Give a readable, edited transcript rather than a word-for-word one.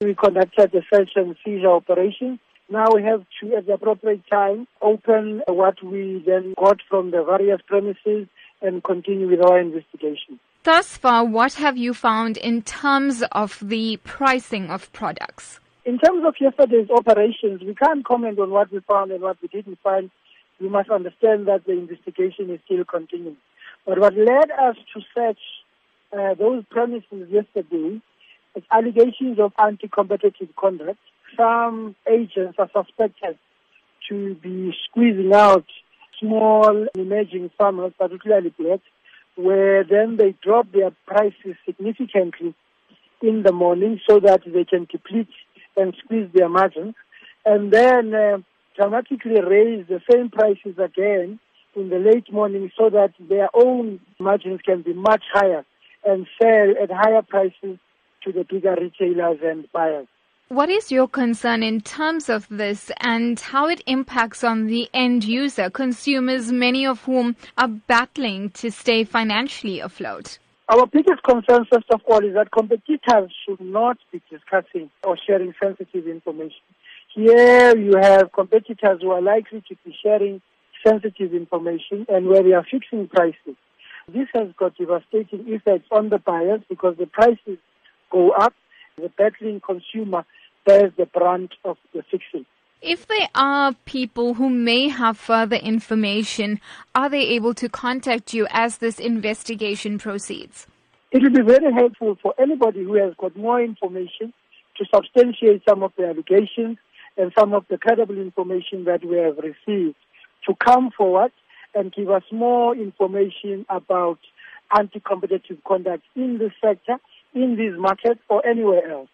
We conducted the search and seizure operation. Now we have to, at the appropriate time, open what we then got from the various premises and continue with our investigation. Thus far, what have you found in terms of the pricing of products? In terms of yesterday's operations, we can't comment on what we found and what we didn't find. We must understand that the investigation is still continuing. But what led us to search those premises yesterday is allegations of anti-competitive conduct. Some agents are suspected to be squeezing out small emerging farmers, particularly blacks, where then they drop their prices significantly in the morning so that they can deplete and squeeze their margins, and then dramatically raise the same prices again in the late morning so that their own margins can be much higher and sell at higher prices to the bigger retailers and buyers. What is your concern in terms of this and how it impacts on the end user, consumers, many of whom are battling to stay financially afloat? Our biggest concern, first of all, is that competitors should not be discussing or sharing sensitive information. Here you have competitors who are likely to be sharing sensitive information and where they are fixing prices. This has got devastating effects on the buyers because the prices go up. The battling consumer bears the brunt of the fixing. If there are people who may have further information, are they able to contact you as this investigation proceeds? It will be very helpful for anybody who has got more information to substantiate some of the allegations and some of the credible information that we have received to come forward and give us more information about anti-competitive conduct in this sector, in these markets, or anywhere else.